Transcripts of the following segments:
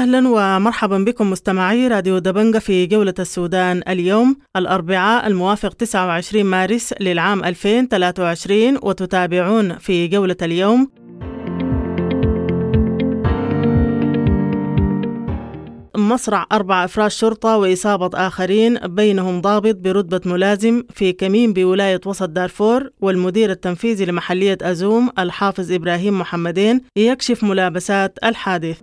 أهلا ومرحبا بكم مستمعي راديو دبنقا في جولة السودان اليوم الأربعاء الموافق 29 مارس للعام 2023، وتتابعون في جولة اليوم مصرع 4 أفراد شرطة وإصابة آخرين بينهم ضابط برتبة ملازم في كمين بولاية وسط دارفور، والمدير التنفيذي لمحلية أزوم الحافظ إبراهيم محمدين يكشف ملابسات الحادث.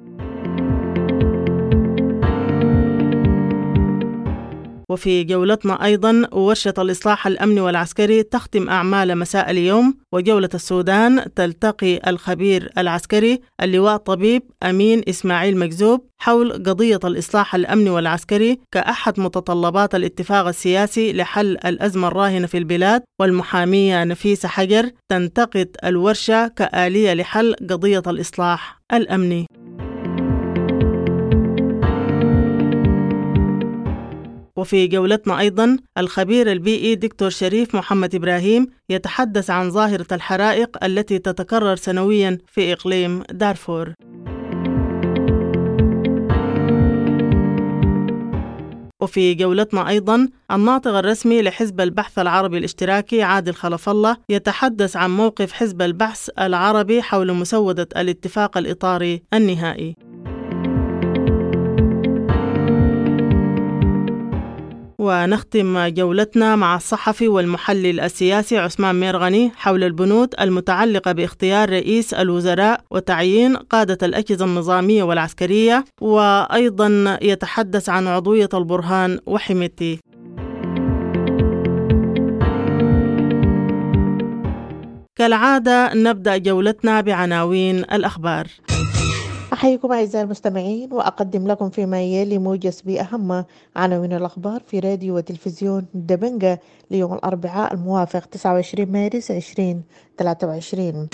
وفي جولتنا أيضا ورشة الإصلاح الأمني والعسكري تختم أعمال مساء اليوم، وجولة السودان تلتقي الخبير العسكري اللواء طبيب أمين إسماعيل مجذوب حول قضية الإصلاح الأمني والعسكري كأحد متطلبات الاتفاق السياسي لحل الأزمة الراهنة في البلاد، والمحامية نفيس حجر تنتقد الورشة كآلية لحل قضية الإصلاح الأمني. وفي جولتنا أيضا الخبير البيئي دكتور شريف محمد إبراهيم يتحدث عن ظاهرة الحرائق التي تتكرر سنويا في إقليم دارفور. وفي جولتنا أيضا الناطق الرسمي لحزب البحث العربي الاشتراكي عادل خلف الله يتحدث عن موقف حزب البحث العربي حول مسودة الاتفاق الإطاري النهائي. ونختم جولتنا مع الصحفي والمحلل السياسي عثمان ميرغني حول البنود المتعلقة باختيار رئيس الوزراء وتعيين قادة الأجهزة النظامية والعسكرية، وأيضا يتحدث عن عضوية البرهان وحميتي. كالعادة نبدأ جولتنا بعناوين الأخبار. أحييكم أعزائي المستمعين وأقدم لكم فيما يلي موجز بأهم عناوين الأخبار في راديو وتلفزيون دبنقا ليوم الأربعاء الموافق 29 مارس 2023.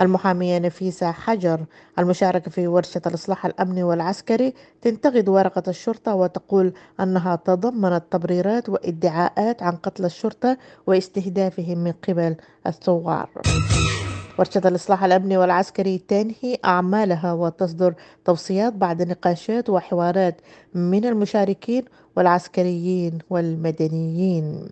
المحامية نفيس حجر المشاركة في ورشة الإصلاح الأمني والعسكري تنتقد ورقة الشرطة وتقول أنها تضمنت تبريرات وادعاءات عن قتل الشرطة واستهدافهم من قبل الثوار. ورشة الإصلاح الأمني والعسكري تنهي أعمالها وتصدر توصيات بعد نقاشات وحوارات من المشاركين والعسكريين والمدنيين.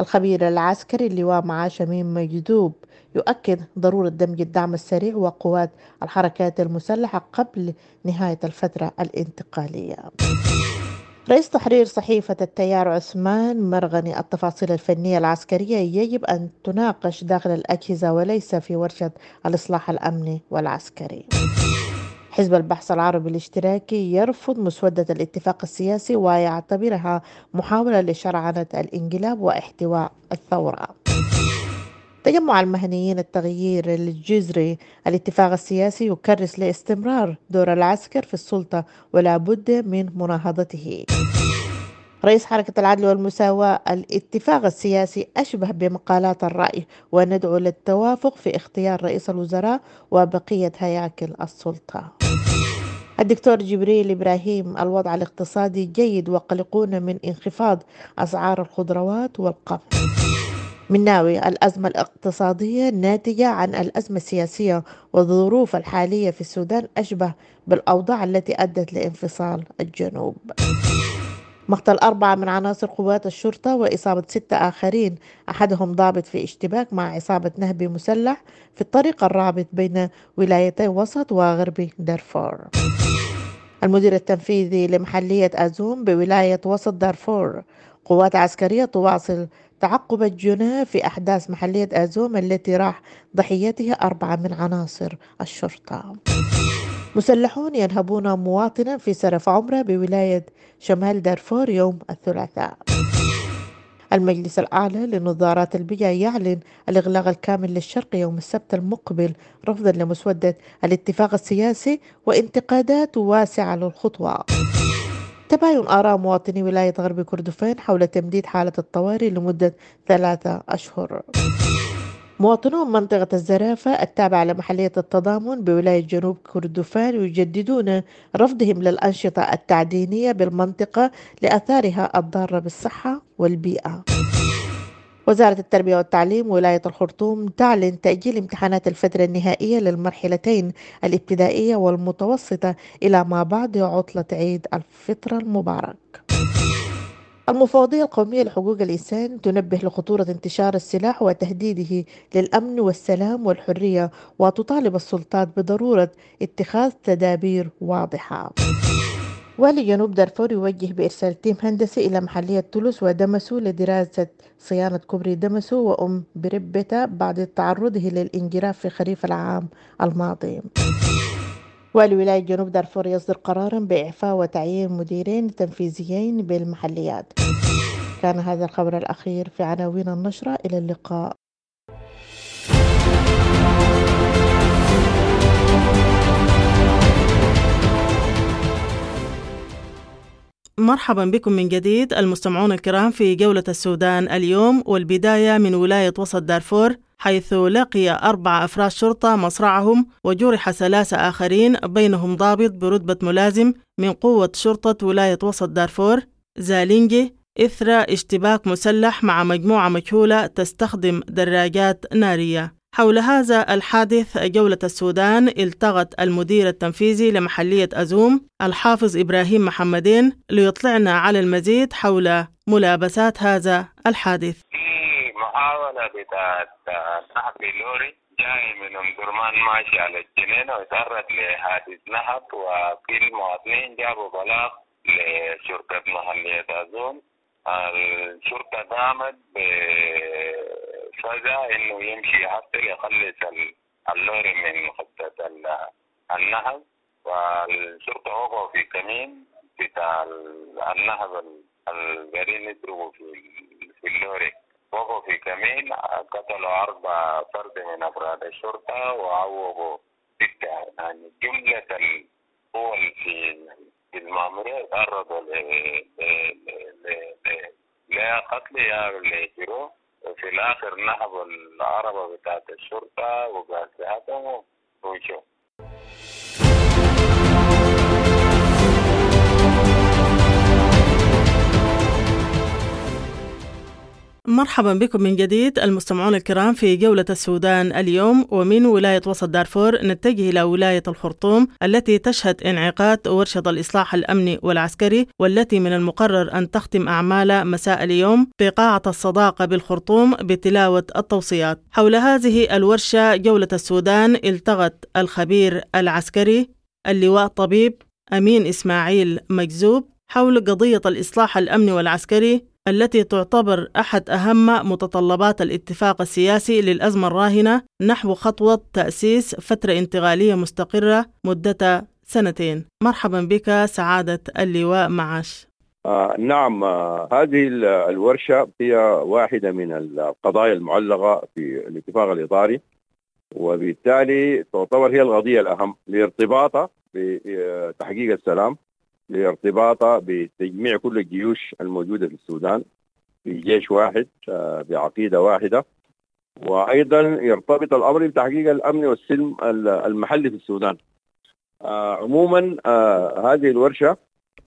الخبير العسكري اللواء معاش أمين مجذوب يؤكد ضرورة دمج الدعم السريع وقوات الحركات المسلحة قبل نهاية الفترة الانتقالية. رئيس تحرير صحيفة التيار عثمان ميرغني التفاصيل الفنية العسكرية يجب أن تناقش داخل الأجهزة وليس في ورشة الإصلاح الأمني والعسكري. حزب البحث العربي الاشتراكي يرفض مسودة الاتفاق السياسي ويعتبرها محاولة لشرعنة الانقلاب واحتواء الثورة. تجمع المهنيين التغيير الجذري الاتفاق السياسي يكرس لاستمرار دور العسكر في السلطة ولا بد من مناهضته. رئيس حركة العدل والمساواة الاتفاق السياسي أشبه بمقالات الرأي وندعو للتوافق في اختيار رئيس الوزراء وبقية هياكل السلطة. الدكتور جبريل إبراهيم الوضع الاقتصادي جيد وقلقون من انخفاض أسعار الخضروات والقمح. مناوي الأزمة الاقتصادية الناتجة عن الأزمة السياسية والظروف الحالية في السودان أشبه بالأوضاع التي أدت لانفصال الجنوب. مقتل 4 من عناصر قوات الشرطة وإصابة 6 آخرين، أحدهم ضابط في اشتباك مع عصابة نهب مسلح في الطريق الرابط بين ولايتي وسط وغرب دارفور. المدير التنفيذي لمحلية أزوم بولاية وسط دارفور قوات عسكرية تواصل تعقب الجناة في أحداث محلية أزوم التي راح ضحيتها 4 من عناصر الشرطة. مسلحون ينهبون مواطنا في سرف عمرة بولاية شمال دارفور يوم الثلاثاء. المجلس الأعلى لنظارات البيئة يعلن الإغلاق الكامل للشرق يوم السبت المقبل رفضا لمسودة الاتفاق السياسي وانتقادات واسعة للخطوة. تباين آراء مواطني ولاية غرب كردفان حول تمديد حالة الطوارئ لمدة 3 أشهر. مواطنون منطقة الزرافة التابعة لمحلية التضامن بولاية جنوب كردفان يجددون رفضهم للأنشطة التعدينية بالمنطقة لأثارها الضارة بالصحة والبيئة. وزارة التربية والتعليم ولاية الخرطوم تعلن تأجيل امتحانات الفترة النهائية للمرحلتين الابتدائية والمتوسطة إلى ما بعد عطلة عيد الفطر المبارك. المفوضية القومية لحقوق الإنسان تنبه لخطورة انتشار السلاح وتهديده للأمن والسلام والحرية، وتطالب السلطات بضرورة اتخاذ تدابير واضحة. والي جنوب دارفور يوجه بإرسال تيم هندسي إلى محلية تولوس ودمسو لدراسة صيانة كوبري دمسو وأم بربتة بعد تعرضه للانجراف في خريف العام الماضي. والي ولاية جنوب دارفور يصدر قرارا بإعفاء وتعيين مديرين تنفيذيين بالمحليات. كان هذا الخبر الأخير في عناوين النشرة، إلى اللقاء. مرحبا بكم من جديد المستمعون الكرام في جولة السودان اليوم، والبداية من ولاية وسط دارفور، حيث لقي 4 أفراد شرطة مصرعهم وجرح 3 آخرين، بينهم ضابط برتبة ملازم من قوة شرطة ولاية وسط دارفور زالينجي، إثر اشتباك مسلح مع مجموعة مجهولة تستخدم دراجات نارية. حول هذا الحادث جولة السودان التقت المدير التنفيذي لمحلية أزوم الحافظ إبراهيم محمدين ليطلعنا على المزيد حول ملابسات هذا الحادث. في محاولة بتاعت صاحب لوري جاي من درمان ماشي على الجنينة وتعرض لحادث نهب، وفي المواطنين جابوا بلاغ لشرطة محلية أزوم. الشرطة قامت فجأة إنه يمشي حتى يخلص اللوري من خطة النهب، والشرطة وقعوا في كمين بتاع النهب الجارين يضربوا في اللوري، وقعوا في كمين قتلوا 4 فرد من أفراد الشرطة وعوقوا 6. يعني جملة القوى في المأمورية تعرضوا لا قتل يا لجروح، وفي الآخر نهبوا العربة بتاعت الشرطة وقاساتهم وشو. مرحبا بكم من جديد المستمعون الكرام في جولة السودان اليوم، ومن ولاية وسط دارفور نتجه إلى ولاية الخرطوم التي تشهد انعقاد ورشة الإصلاح الأمني والعسكري، والتي من المقرر أن تختم أعمال مساء اليوم في قاعة الصداقة بالخرطوم بتلاوة التوصيات. حول هذه الورشة جولة السودان التقت الخبير العسكري اللواء طبيب أمين إسماعيل مجذوب حول قضية الإصلاح الأمني والعسكري التي تعتبر أحد أهم متطلبات الاتفاق السياسي للأزمة الراهنة نحو خطوة تأسيس فترة انتقالية مستقرة مدة 2 سنين. مرحبا بك سعادة اللواء معاش. نعم، هذه الورشة هي واحدة من القضايا المعلقة في الاتفاق الإطاري، وبالتالي تعتبر هي القضية الأهم لارتباطها بتحقيق السلام، لارتباطها بتجميع كل الجيوش الموجودة في السودان في جيش واحد بعقيدة واحدة، وأيضا يرتبط الأمر بتحقيق الأمن والسلم المحلي في السودان. عموما هذه الورشة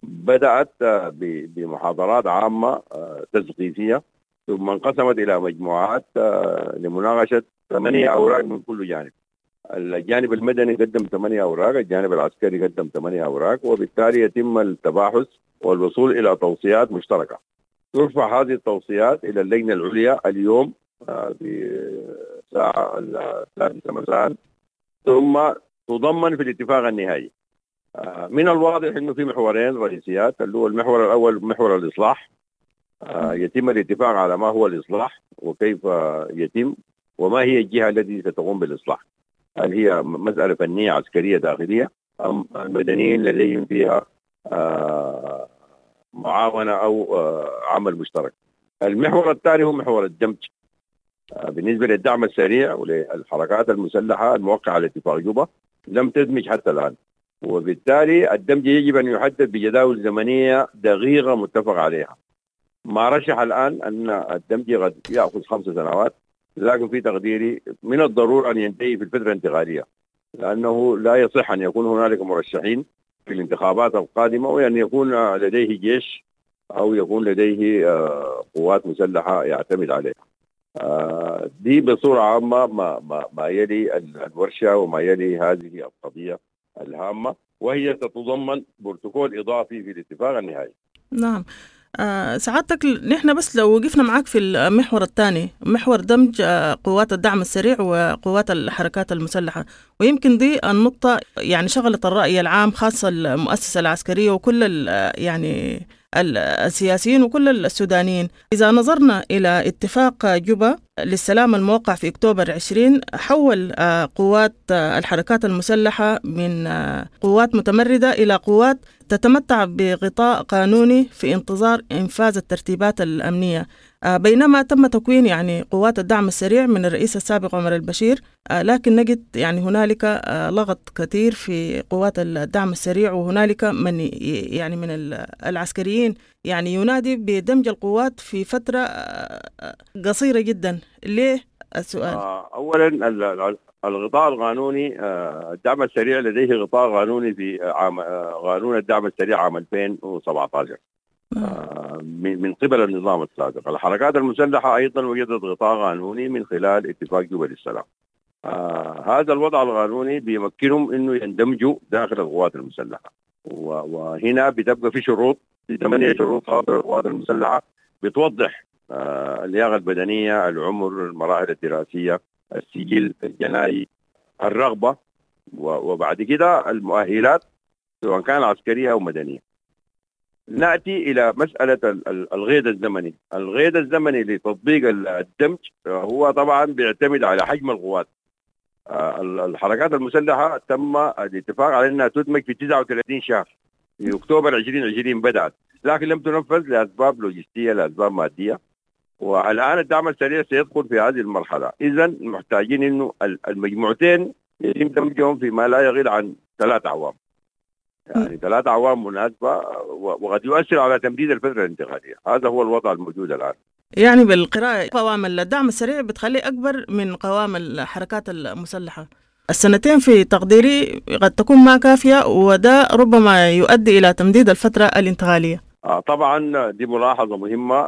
بدأت بمحاضرات عامة تثقيفية، ثم انقسمت إلى مجموعات لمناقشة 8 أوراق من كل جانب. الجانب المدني قدم 8 أوراق، الجانب العسكري قدم 8 أوراق، وبالتالي يتم التباحث والوصول إلى توصيات مشتركة. ترفع هذه التوصيات إلى اللجنة العليا اليوم في الساعة 3 مساء، ثم تضمن في الاتفاق النهائي. من الواضح أنه في محورين رئيسيات، اللي هو المحور الأول محور الإصلاح، يتم الاتفاق على ما هو الإصلاح وكيف يتم وما هي الجهة التي ستقوم بالإصلاح، هل هي مسألة فنية عسكرية داخلية أم المدنيين لديهم فيها معاونة أو عمل مشترك. المحور الثاني هو محور الدمج بالنسبة للدعم السريع وللحركات المسلحة الموقعة على اتفاق جوبا لم تدمج حتى الآن، وبالتالي الدمج يجب أن يحدد بجداول زمنية دقيقة متفق عليها. ما رشح الآن أن الدمج قد يأخذ 5 سنوات، لكن في تقديري من الضروري أن ينتهي في الفترة الانتقالية، لأنه لا يصح أن يكون هنالك مرشحين في الانتخابات القادمة وأن يكون لديه جيش أو يكون لديه قوات مسلحة يعتمد عليها. دي بصورة عامة ما يلي الورشة وما يلي هذه القضية الهامة، وهي تتضمن بروتوكول إضافي في الاتفاق النهائي. نعم سعادتك، نحن بس لو وقفنا معاك في المحور الثاني، محور دمج قوات الدعم السريع وقوات الحركات المسلحة، ويمكن دي النقطة يعني شغلت الرأي العام خاصة المؤسسة العسكرية وكل يعني السياسيين وكل السودانيين. إذا نظرنا إلى اتفاق جوبا للسلام الموقع في أكتوبر 2020، حول قوات الحركات المسلحة من قوات متمردة إلى قوات تتمتع بغطاء قانوني في انتظار إنفاذ الترتيبات الأمنية، بينما تم تكوين يعني قوات الدعم السريع من الرئيس السابق عمر البشير، لكن نجد يعني هنالك لغط كثير في قوات الدعم السريع، وهنالك من يعني من العسكريين يعني ينادي بدمج القوات في فترة قصيرة جدا. ليه السؤال؟ أولا الغطاء القانوني، الدعم السريع لديه غطاء قانوني في عام قانون الدعم السريع عام 2017 من قبل النظام السابق. الحركات المسلحة أيضا وجدت غطاء قانوني من خلال اتفاق جوبا للسلام. هذا الوضع القانوني بيمكنهم أنه يندمجوا داخل القوات المسلحة، وهنا بتبقى في شروط، 8 شروط خاصة بالقوات المسلحة بتوضح اللياقة البدنية، العمر، المراحل الدراسية، السجل الجنائي، الرغبة، وبعد كده المؤهلات سواء كان عسكرية أو مدنية. نأتي إلى مسألة الغيد الزمني. الغيد الزمني لتطبيق الدمج هو طبعا بيعتمد على حجم القوات. الحركات المسلحة تم الاتفاق على أنها تدمج في 39 شهر، في أكتوبر 2020 بدأت، لكن لم تنفذ لأسباب لوجستية، لأسباب مادية، والآن الدعم السريع سيدخل في هذه المرحلة. إذن محتاجين أنه المجموعتين يتم دمجهم فيما لا يقل عن 3 أعوام، يعني 3 أعوام مناسبة، وقد يؤثر على تمديد الفترة الانتقالية. هذا هو الوضع الموجود الآن. يعني بالقراءة قوام الدعم السريع بتخليه أكبر من قوام الحركات المسلحة. 2 سنين في تقديري قد تكون ما كافية، وده ربما يؤدي إلى تمديد الفترة الانتقالية. طبعا دي ملاحظة مهمة،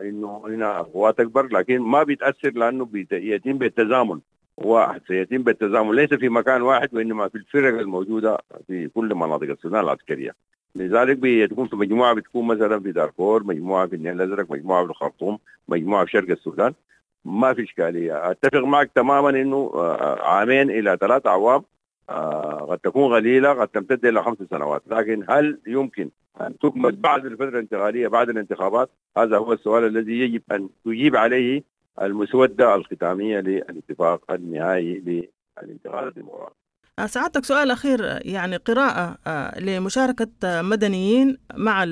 إنه هنا قوات أكبر لكن ما بيتأثر، لأنه يتم بالتزامن، سيتم بالتزامن ليس في مكان واحد وإنما في الفرق الموجودة في كل مناطق السودان العسكرية. لذلك بتكون في مجموعة، بتكون مثلا في دارفور، مجموعة في النيل الأزرق، مجموعة في الخرطوم، مجموعة في شرق السودان. ما في إشكالية، أتفق معك تماما إنه 2 إلى 3 أعوام قد تكون قليلة، قد تمتد إلى 5 سنوات، لكن هل يمكن أن تكمل بعد الفترة الانتقالية بعد الانتخابات؟ هذا هو السؤال الذي يجب أن تجيب عليه المسودة الختامية للاتفاق النهائي للانتقالات المؤقتة. سعادتك سؤال أخير، يعني قراءة لمشاركة مدنيين مع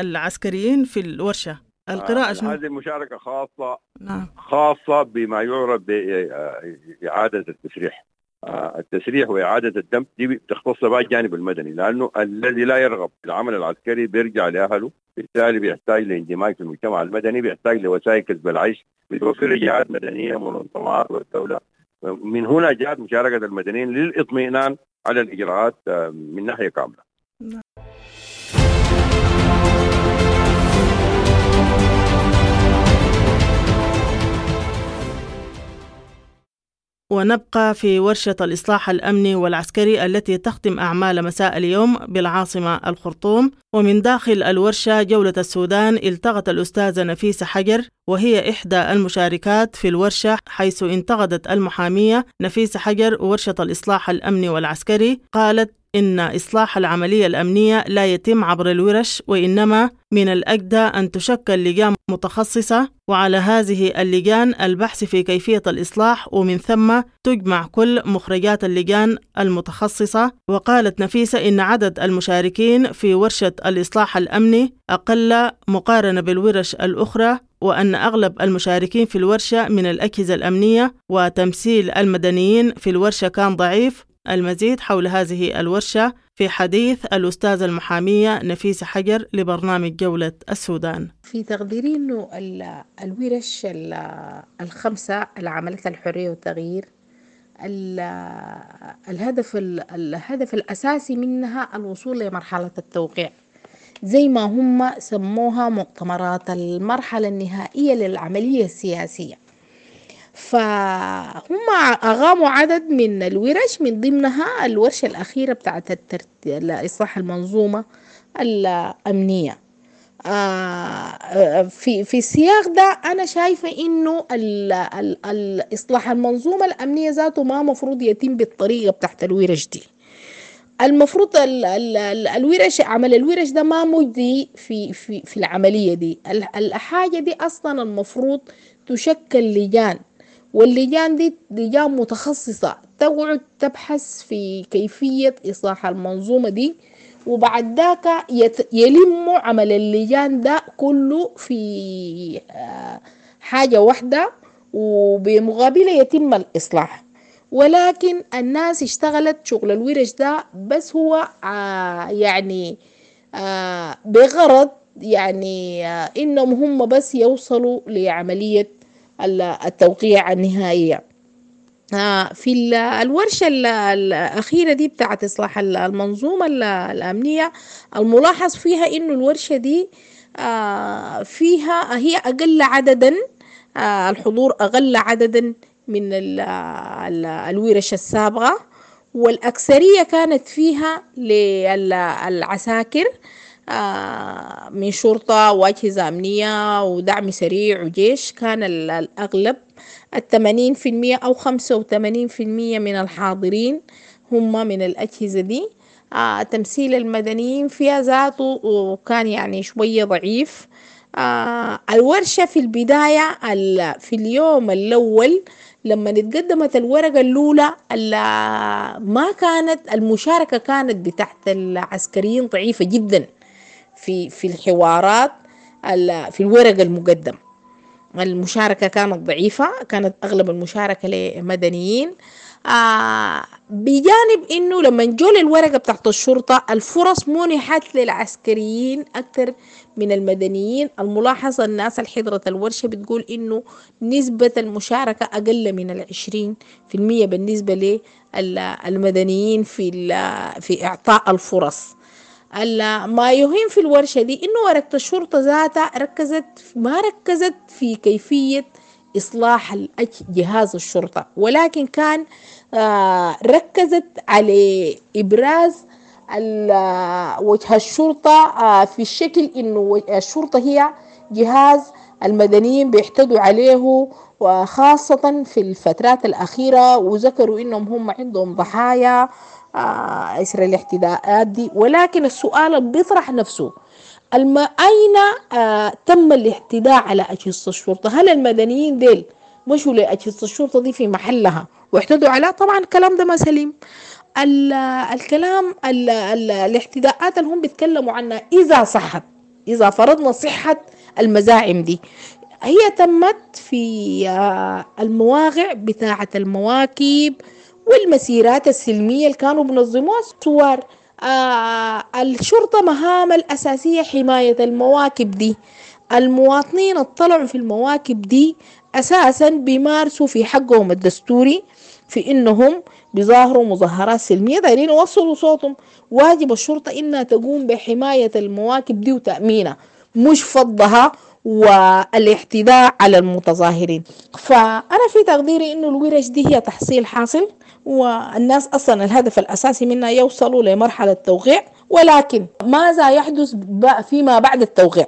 العسكريين في الورشة، القراءة هذه مشاركة خاصة، نعم، خاصة بما يعرف بإعادة التسريح. التسريح وإعادة الدمج دي تختص بقى الجانب المدني، لأنه الذي لا يرغب في العمل العسكري بيرجع لأهله، بالتالي بيحتاج لاندماج في المجتمع المدني، بيحتاج لوسائل كسب العيش، بتوفر جهات مدنية ومنظمات والدولة. من هنا جاءت مشاركة المدنيين للإطمئنان على الإجراءات من ناحية كاملة. ونبقى في ورشة الإصلاح الأمني والعسكري التي تختم أعمال مساء اليوم بالعاصمة الخرطوم. ومن داخل الورشة جولة السودان التقت الأستاذة نفيس حجر، وهي إحدى المشاركات في الورشة، حيث انتقدت المحامية نفيس حجر ورشة الإصلاح الأمني والعسكري. قالت إن إصلاح العملية الأمنية لا يتم عبر الورش، وإنما من الأجدى أن تشكل لجان متخصصة، وعلى هذه اللجان البحث في كيفية الإصلاح، ومن ثم تجمع كل مخرجات اللجان المتخصصة. وقالت نفيسة إن عدد المشاركين في ورشة الإصلاح الأمني أقل مقارنة بالورش الأخرى، وأن أغلب المشاركين في الورشة من الأجهزة الأمنية، وتمثيل المدنيين في الورشة كان ضعيف. المزيد حول هذه الورشة في حديث الأستاذة المحامية نفيس حجر لبرنامج جولة السودان. في تقديري أنه الورش 5 العملية الحرية والتغيير، الهدف الأساسي منها الوصول لمرحلة التوقيع، زي ما هم سموها مؤتمرات المرحلة النهائية للعملية السياسية. فهم أقاموا عدد من الورش، من ضمنها الورشة الأخيرة بتاعت إصلاح المنظومة الأمنية. في السياق ده أنا شايفة إنه إصلاح المنظومة الأمنية ذاته ما مفروض يتم بالطريقة بتاعت الورش دي. المفروض عمل الورش ده ما مجدي في العملية دي. الحاجة دي أصلا المفروض تشكل لجان، واللجان دي لجان متخصصة تقعد تبحث في كيفية إصلاح المنظومة دي، وبعد ذاك يلموا عمل اللجان ده كله في حاجة واحدة، وبمقابله يتم الإصلاح. ولكن الناس اشتغلت شغل الورش ده بس هو يعني بغرض يعني إنهم هم بس يوصلوا لعملية التوقيع النهائية. في الورشة الأخيرة دي بتاعت إصلاح المنظومة الأمنية، الملاحظ فيها إنه الورشة دي فيها هي أقل عددا، الحضور أقل عددا من الورش السابقة، والأكثرية كانت فيها للعساكر من شرطة وأجهزة أمنية ودعم سريع وجيش. كان الأغلب 80% أو 85% من الحاضرين هم من الأجهزة دي. تمثيل المدنيين فيها ذاته وكان يعني شوية ضعيف. الورشة في البداية في اليوم الأول لما اتقدمت الورقة الأولى ما كانت المشاركة، كانت بتاعت العسكريين ضعيفة جدا في الحوارات. في الورقة المقدم المشاركة كانت ضعيفة، كانت أغلب المشاركة لمدنيين. بجانب إنه لما جول الورقة بتاعت الشرطة الفرص منحت للعسكريين أكثر من المدنيين. الملاحظة الناس الحضرة الورشة بتقول إنه نسبة المشاركة أقل من 20% بالنسبة للمدنيين في إعطاء الفرص. ما يهم في الورشة دي إنه ورقة الشرطة ذاتها ما ركزت في كيفية إصلاح جهاز الشرطة، ولكن كان ركزت على إبراز وجه الشرطة في الشكل إنه الشرطة هي جهاز المدنيين بيحتدوا عليه، وخاصة في الفترات الأخيرة، وذكروا إنهم هم عندهم ضحايا إثر الاحتداءات دي. ولكن السؤال بيطرح نفسه، أين تم الاحتداء على أجهزة الشرطة؟ هل المدنيين ديل مشوا لأجهزة الشرطة دي في محلها واحتدوا عليها؟ طبعا الكلام ده ما سليم. الكلام الاحتداءات اللي هم بيتكلموا عنها إذا صحت، إذا فرضنا صحة المزاعم دي، هي تمت في المواقع بتاعة المواكب والمسيرات السلمية اللي كانوا بنظموها الثوار. الشرطة مهامها الأساسية حماية المواكب دي. المواطنين اطلعوا في المواكب دي أساسا بيمارسوا في حقهم الدستوري في إنهم بيظاهروا مظاهرات سلمية، دايرين يوصلوا صوتهم. واجب الشرطة إنها تقوم بحماية المواكب دي وتأمينها، مش فضها والاحتداء على المتظاهرين. فأنا في تقديري إنه الورش دي هي تحصيل حاصل، والناس أصلا الهدف الأساسي منها يوصلوا لمرحلة التوقيع، ولكن ماذا يحدث فيما بعد التوقيع؟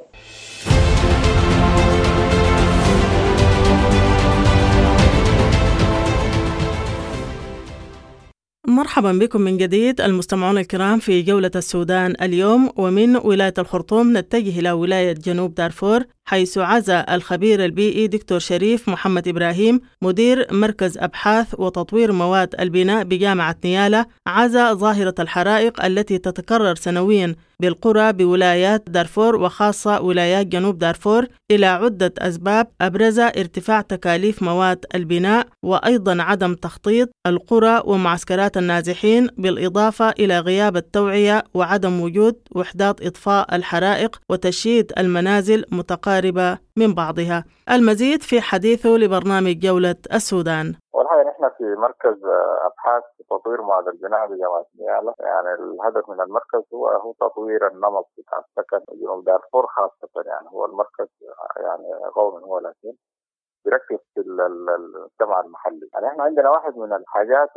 مرحبا بكم من جديد المستمعون الكرام في جولة السودان اليوم. ومن ولاية الخرطوم نتجه إلى ولاية جنوب دارفور، حيث عزا الخبير البيئي دكتور شريف محمد إبراهيم مدير مركز أبحاث وتطوير مواد البناء بجامعة نيالة، عزا ظاهرة الحرائق التي تتكرر سنويا بالقرى بولايات دارفور وخاصة ولايات جنوب دارفور إلى عدة أسباب أبرزها ارتفاع تكاليف مواد البناء، وأيضا عدم تخطيط القرى ومعسكرات النازحين، بالإضافة إلى غياب التوعية وعدم وجود وحدات إطفاء الحرائق وتشييد المنازل متقاربة من بعضها. المزيد في حديثه لبرنامج جولة السودان. والحقيقة نحن في مركز أبحاث تطوير مواد البناء بجامعة نيالة، يعني الهدف من المركز هو تطوير النمط بتاع السكن جنوب دارفور خاصة. يعني هو المركز يعني قومي هو لكن بيركز في المجتمع المحلي. يعني احنا عندنا واحد من الحاجات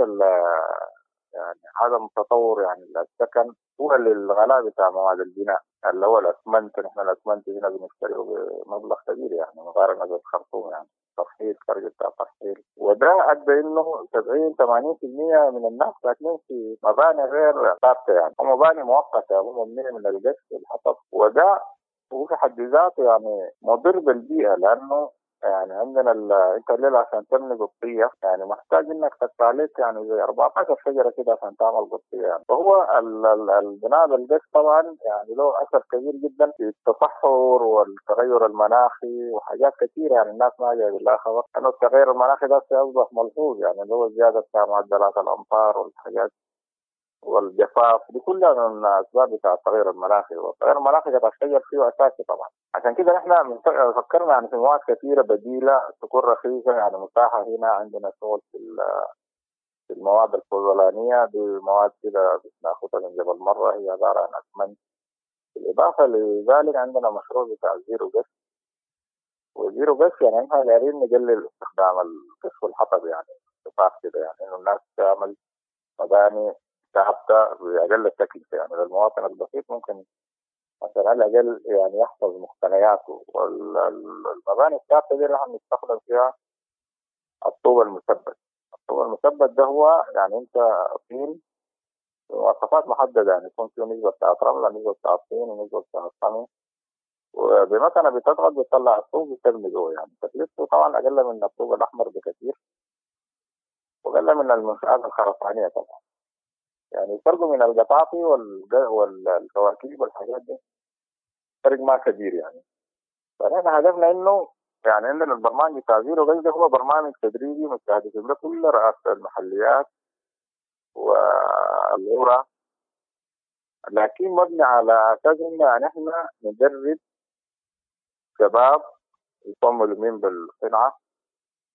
يعني عدم التطور يعني السكن هو للغلاء بتاع مواد البناء اللي هو الاسمنت. نحن الاسمنت هنا بنشتريه بمبلغ كبير يعني مقارنه بالخرطوم، يعني ترحيل فرق بتاع ترحيل، وده ادى انه 70-80% من الناس ساكنين في مباني غير ثابته، يعني مباني مؤقته مبنيه من الجش والحطب، وده وفي حد ذاته يعني مضر بالبيئه. لانه يعني عندنا انت الليل عشان تبني قطيه يعني محتاج انك تقطع لك يعني زي 14 شجره كده عشان تعمل قطيه يعني. فهو البناء بالقش طبعا يعني له اثر كبير جدا في التصحر والتغير المناخي وحاجات كثيره يعني الناس ما جايه بالله خبر انه التغير المناخي ده سيصبح ملحوظ، يعني اللي هو زياده معدلات الامطار والحاجات والجفاف دي كلها من اسباب بتاع التغير المناخي. والتغير المناخي ده الشجر فيه اساسي طبعا، عشان كده احنا فكرنا يعني في مواد كثيره بديله تكون رخيصه يعني متاحه هنا. عندنا شغل في المواد الفوزلانيه، دي مواد كده بناخدها من جبل مره، هي عباره عن اسمنت. بالاضافه لذلك عندنا مشروع بتاع زيرو قش، وزيرو قش يعني احنا دايرين نقلل استخدام القش والحطب، يعني اتفاق كده يعني انه الناس تعمل مباني حتى بأقل التكلفة، يعني للمواطن البسيط ممكن مثلا على الأقل يعني يحفظ مقتنياته. والمباني الثابتة دي اللي احنا بنستخدم فيها الطوب المثبت. الطوب المثبت ده هو يعني أنت طين بمواصفات محددة، يعني يكون فيه نسبة بتاعت رملة، نسبة بتاعت طين، ونسبة بتاعت طمي، وبمكنة بتضغط بتطلع الطوب وبتبني جوه. يعني تكلفته طبعا أقل من الطوب الأحمر بكثير، وأقل من المنشآت الخرسانية طبعا. يعني الفرق من القطافي والكواكب والحاجات دي فرق ما كبير يعني. فاحنا هدفنا انه يعني عندنا البرنامج بتاع زيرو قش ده هو برنامج تدريبي مستهدف له كل رئاسة المحليات والقرى، لكن مبني على اساس ان احنا ندرب شباب يصمموا مين بالصناعه،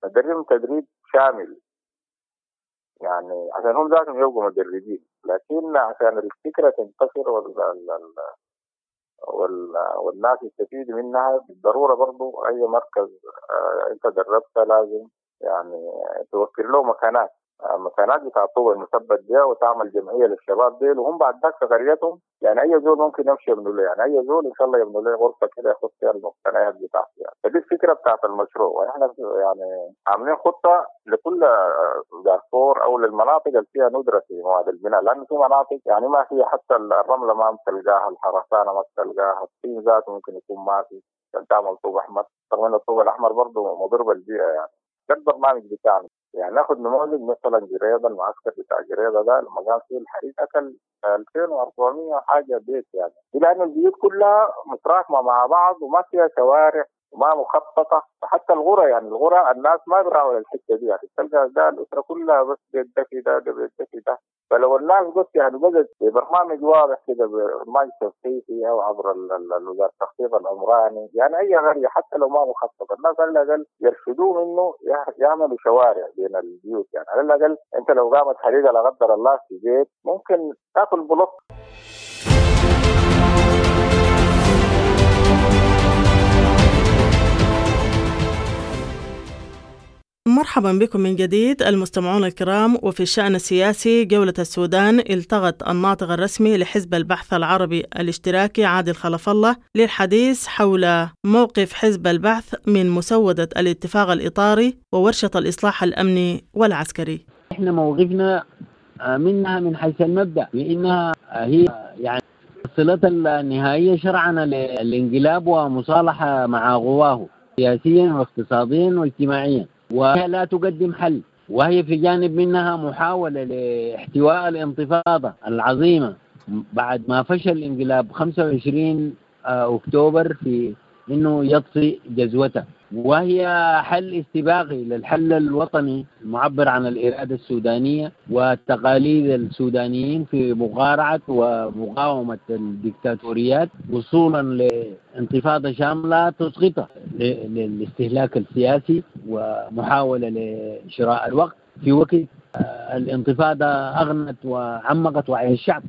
ندربهم تدريب شامل يعني عشان هم ذاتهم يبقوا مدربين. لكن عشان الفكرة تنتشر والناس يستفيدوا منها بالضرورة برضو أي مركز أنت دربته لازم يعني توفر له مكانات بتاع الطوب المثبت ده، وتعمل جمعية للشباب دي، وهم بعد ذاك تغريتهم يعني أي زول ممكن يمشي يبنوا له، يعني أي زول إن شاء الله يبنوا له غرفة كده ياخد فيها المقتنيات بتاعته يعني. فدي الفكرة بتاعت المشروع. وإحنا يعني عاملين خطة لكل دارفور أو للمناطق اللي فيها ندرة في مواد البناء، لأن في مناطق يعني ما فيها حتى الرملة ما بتلقاها، الخرسانة ما بتلقاها، الطين ذاته ممكن يكون ما في، تعمل طوب أحمر رغم إن الطوب الأحمر برضه مضر بالبيئة يعني. ده البرنامج بتاعنا. يعني ناخد نموذج مثلا جريدة، المعسكر بتاع جريدة ده لما كان فيه الحريق أكل 2400 حاجة بيت يعني، لأن البيوت كلها متراكمة مع بعض وما فيها شوارع وما مخططة. حتى الغرة يعني الغرة الناس ما بيراعوا الحتة دي، يعني تلقى ده الأسرة كلها بس بيدفي ده بيدفي ده. فلو الناس بس يعني بدأت برنامج واضح كده، برنامج تخطيطي أو عبر التخطيط العمراني، يعني أي غرية حتى لو ما مخططة الناس على الأقل يرشدوه إنه يعملوا شوارع بين البيوت. يعني على الأقل أنت لو قامت حريقة لا قدر الله في بيت ممكن تاكل بلوك. مرحبا بكم من جديد المستمعون الكرام. وفي الشأن السياسي، جولة السودان التقت الناطق الرسمي لحزب البعث العربي الاشتراكي عادل خلف الله للحديث حول موقف حزب البعث من مسودة الاتفاق الإطاري وورشة الإصلاح الأمني والعسكري. احنا موقفنا منها من حيث المبدأ، لأنها هي يعني صلة النهائية شرعا للانقلاب ومصالحة مع غواه سياسيا واقتصاديا واجتماعيا، وهي لا تقدم حل، وهي في جانب منها محاولة لاحتواء الانتفاضة العظيمة بعد ما فشل الانقلاب 25 أكتوبر في أنه يطفئ جزوته، وهي حل استباقي للحل الوطني المعبر عن الإرادة السودانية وتقاليد السودانيين في مقارعة ومقاومة الدكتاتوريات، وصولا لانتفاضة شاملة تسقطها للاستهلاك السياسي ومحاولة لشراء الوقت في وقت الانتفاضة أغنت وعمقت وعي الشعب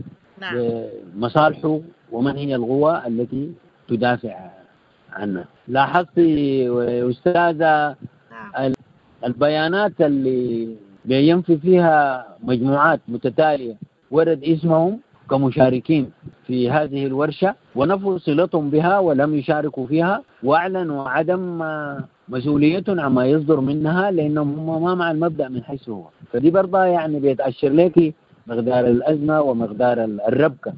بمصالحه ومن هي القوى التي تدافع عنه. لاحظت أستاذة البيانات اللي بينفي فيها مجموعات متتالية ورد اسمهم كمشاركين في هذه الورشة ونفوا صلتهم بها ولم يشاركوا فيها وأعلنوا عدم مسؤوليتهم عما يصدر منها لأنهم هم ما مع المبدأ من حيث هو. فدي برضه يعني بيتأشر لك مقدار الأزمة ومقدار الربكة.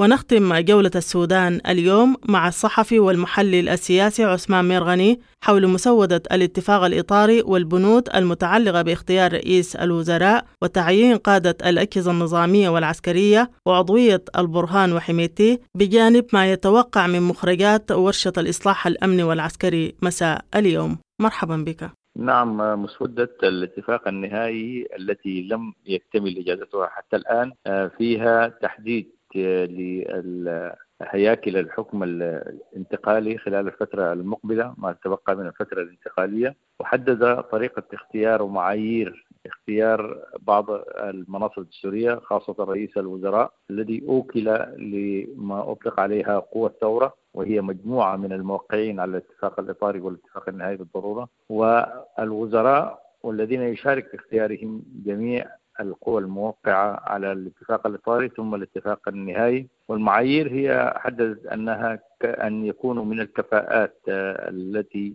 ونختم جولة السودان اليوم مع الصحفي والمحلل السياسي عثمان ميرغني حول مسودة الاتفاق الإطاري والبنود المتعلقة باختيار رئيس الوزراء وتعيين قادة الأجهزة النظامية والعسكرية وعضوية البرهان وحميتي بجانب ما يتوقع من مخرجات ورشة الإصلاح الأمني والعسكري مساء اليوم. مرحبا بك. نعم، مسودة الاتفاق النهائي التي لم يكتمل إجازتها حتى الآن فيها تحديد لهياكل الحكم الانتقالي خلال الفترة المقبلة ما تبقى من الفترة الانتقالية، وحدد طريقة اختيار ومعايير اختيار بعض المناصب السورية خاصة رئيس الوزراء الذي أوكل لما أطلق عليها قوة الثورة، وهي مجموعة من الموقعين على الاتفاق الإطاري والاتفاق النهائي بالضرورة، والوزراء والذين يشارك في اختيارهم جميع القوى الموقعة على الاتفاق الإطاري ثم الاتفاق النهائي. والمعايير هي حددت أنها أن يكونوا من الكفاءات التي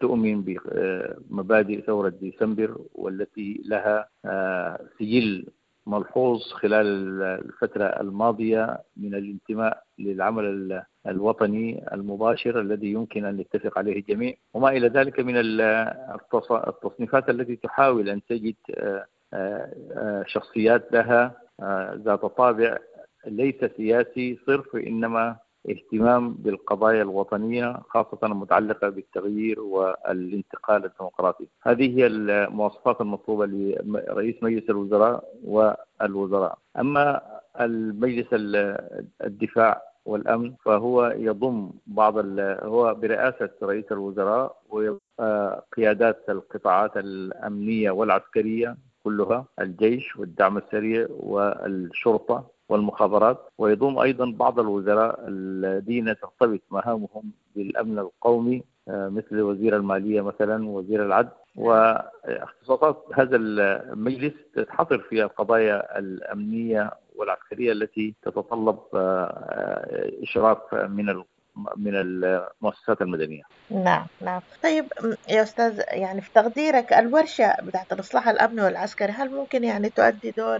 تؤمن بمبادئ ثورة ديسمبر والتي لها سجل ملحوظ خلال الفترة الماضية من الانتماء للعمل الوطني المباشر الذي يمكن أن يتفق عليه الجميع، وما إلى ذلك من التصنيفات التي تحاول أن تجد شخصيات لها ذات طابع ليس سياسي صرف إنما اهتمام بالقضايا الوطنية خاصة المتعلقة بالتغيير والانتقال الديمقراطي. هذه هي المواصفات المطلوبة لرئيس مجلس الوزراء والوزراء. أما المجلس الدفاع والأمن فهو يضم بعض هو برئاسة رئيس الوزراء وقيادات القطاعات الأمنية والعسكرية كلها، الجيش والدعم السريع والشرطة والمخابرات، ويضم أيضا بعض الوزراء الذين ترتبط مهامهم بالأمن القومي مثل وزير المالية مثلا وزير العدل. واختصاصات هذا المجلس تحصر فيها القضايا الأمنية والعسكرية التي تتطلب إشراف من المؤسسات المدنية. نعم. طيب يا أستاذ، يعني في تقديرك الورشة بتاعت الإصلاح الأمني والعسكري هل ممكن يعني تؤدي دور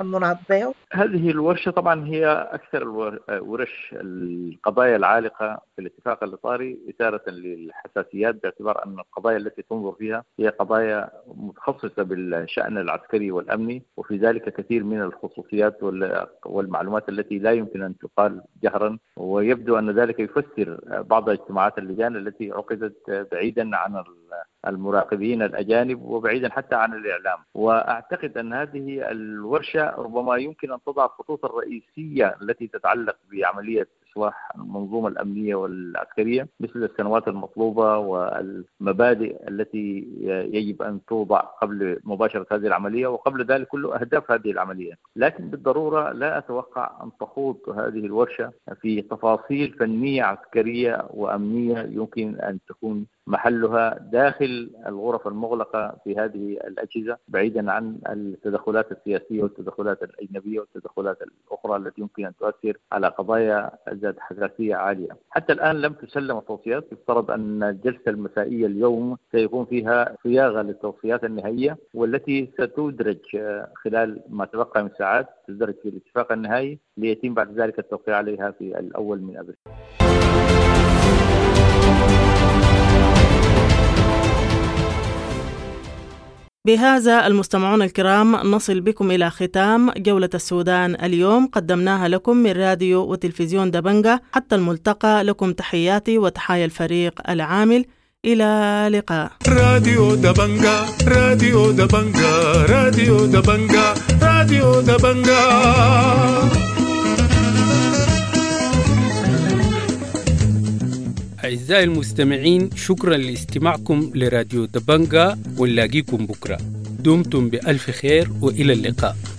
المناط به؟ هذه الورشة طبعا هي أكثر ورش القضايا العالقة في الاتفاق الإطاري إثارة للحساسيات، باعتبار أن القضايا التي تنظر فيها هي قضايا متخصصة بالشأن العسكري والأمني، وفي ذلك كثير من الخصوصيات والمعلومات التي لا يمكن أن تقال جهرا، ويبدو أن ذلك يفسر بعض اجتماعات اللجان التي عقدت بعيدا عن المراقبين الأجانب وبعيدا حتى عن الإعلام. وأعتقد أن هذه الورشة ربما يمكن أن تضع الخطوط الرئيسية التي تتعلق بعملية إصلاح المنظومة الأمنية والعسكرية مثل السنوات المطلوبة والمبادئ التي يجب أن توضع قبل مباشرة هذه العملية وقبل ذلك كل أهداف هذه العملية. لكن بالضرورة لا أتوقع أن تخوض هذه الورشة في تفاصيل فنية عسكرية وأمنية يمكن أن تكون محلها داخل الغرف المغلقة في هذه الأجهزة، بعيدا عن التدخلات السياسية والتدخلات الأجنبية والتدخلات الأخرى التي يمكن أن تؤثر على قضايا ذات حساسية عالية. حتى الآن لم تسلم التوصيات، يفترض أن الجلسة المسائية اليوم سيكون فيها صياغة للتوصيات النهائية والتي ستدرج خلال ما تبقى من ساعات تدرج في الاتفاق النهائي ليتم بعد ذلك التوقيع عليها في الأول من أبريل. بهذا المستمعون الكرام نصل بكم إلى ختام جولة السودان اليوم قدمناها لكم من راديو وتلفزيون دبنقا. حتى الملتقى لكم تحياتي وتحايا الفريق العامل، إلى لقاء. راديو دبنقا راديو دبنقا راديو دبنقا راديو دبنقا. أعزائي المستمعين، شكرا لاستماعكم لراديو دبنقا ونلاقيكم بكرة. دمتم بألف خير وإلى اللقاء.